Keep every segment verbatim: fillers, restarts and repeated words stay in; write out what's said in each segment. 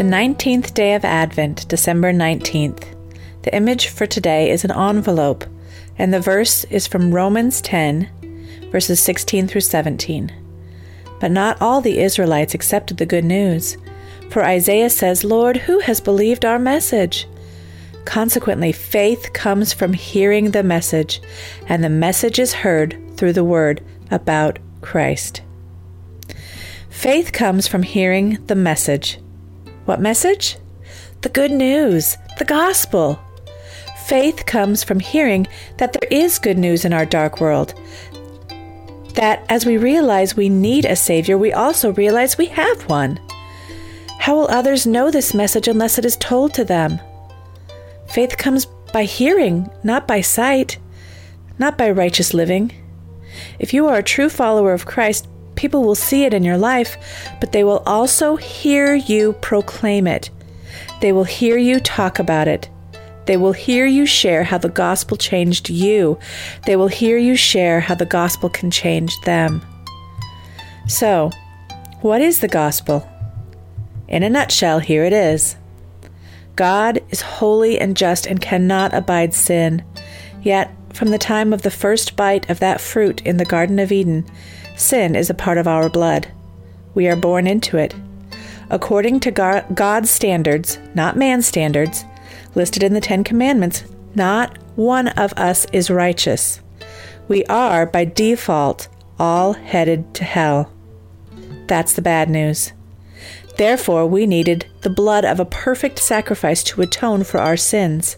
The nineteenth day of Advent, December nineteenth. The image for today is an envelope, and the verse is from Romans ten, verses sixteen through seventeen. But not all the Israelites accepted the good news, for Isaiah says, "Lord, who has believed our message?" Consequently, faith comes from hearing the message, and the message is heard through the word about Christ. Faith comes from hearing the message. What message? The good news, the gospel. Faith comes from hearing that there is good news in our dark world, that as we realize we need a Savior, we also realize we have one. How will others know this message unless it is told to them? Faith comes by hearing, not by sight, not by righteous living. If you are a true follower of Christ, people will see it in your life, but they will also hear you proclaim it. They will hear you talk about it. They will hear you share how the gospel changed you. They will hear you share how the gospel can change them. So, what is the gospel? In a nutshell, here it is. God is holy and just and cannot abide sin. Yet, from the time of the first bite of that fruit in the Garden of Eden, sin is a part of our blood. We are born into it. According to God's standards, not man's standards, listed in the Ten Commandments, not one of us is righteous. We are, by default, all headed to hell. That's the bad news. Therefore, we needed the blood of a perfect sacrifice to atone for our sins.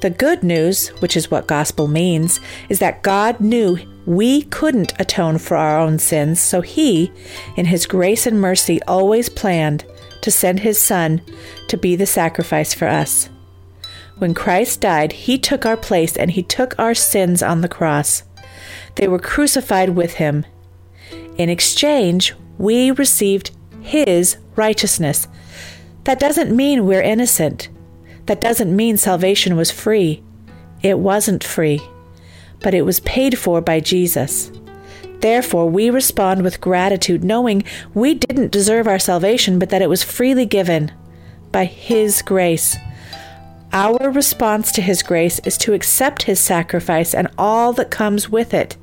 The good news, which is what gospel means, is that God knew we couldn't atone for our own sins, so he, in his grace and mercy, always planned to send his Son to be the sacrifice for us. When Christ died, he took our place and he took our sins on the cross. They were crucified with him. In exchange, we received his righteousness. That doesn't mean we're innocent. That doesn't mean salvation was free. It wasn't free, but it was paid for by Jesus. Therefore, we respond with gratitude, knowing we didn't deserve our salvation, but that it was freely given by his grace. Our response to his grace is to accept his sacrifice and all that comes with it.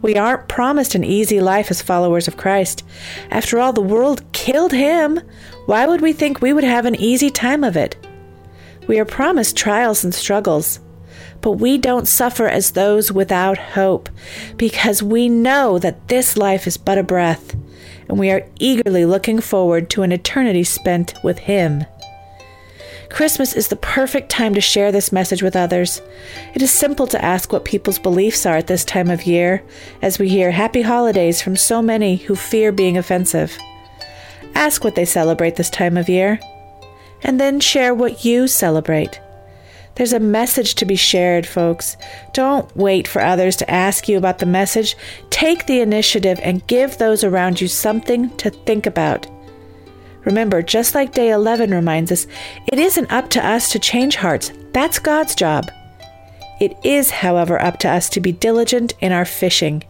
We aren't promised an easy life as followers of Christ. After all, the world killed him. Why would we think we would have an easy time of it? We are promised trials and struggles, but we don't suffer as those without hope, because we know that this life is but a breath, and we are eagerly looking forward to an eternity spent with him. Christmas is the perfect time to share this message with others. It is simple to ask what people's beliefs are at this time of year, as we hear happy holidays from so many who fear being offensive. Ask what they celebrate this time of year, and then share what you celebrate. There's a message to be shared, folks. Don't wait for others to ask you about the message. Take the initiative and give those around you something to think about. Remember, just like day eleven reminds us, it isn't up to us to change hearts. That's God's job. It is, however, up to us to be diligent in our fishing.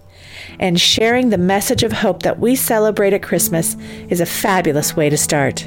And sharing the message of hope that we celebrate at Christmas is a fabulous way to start.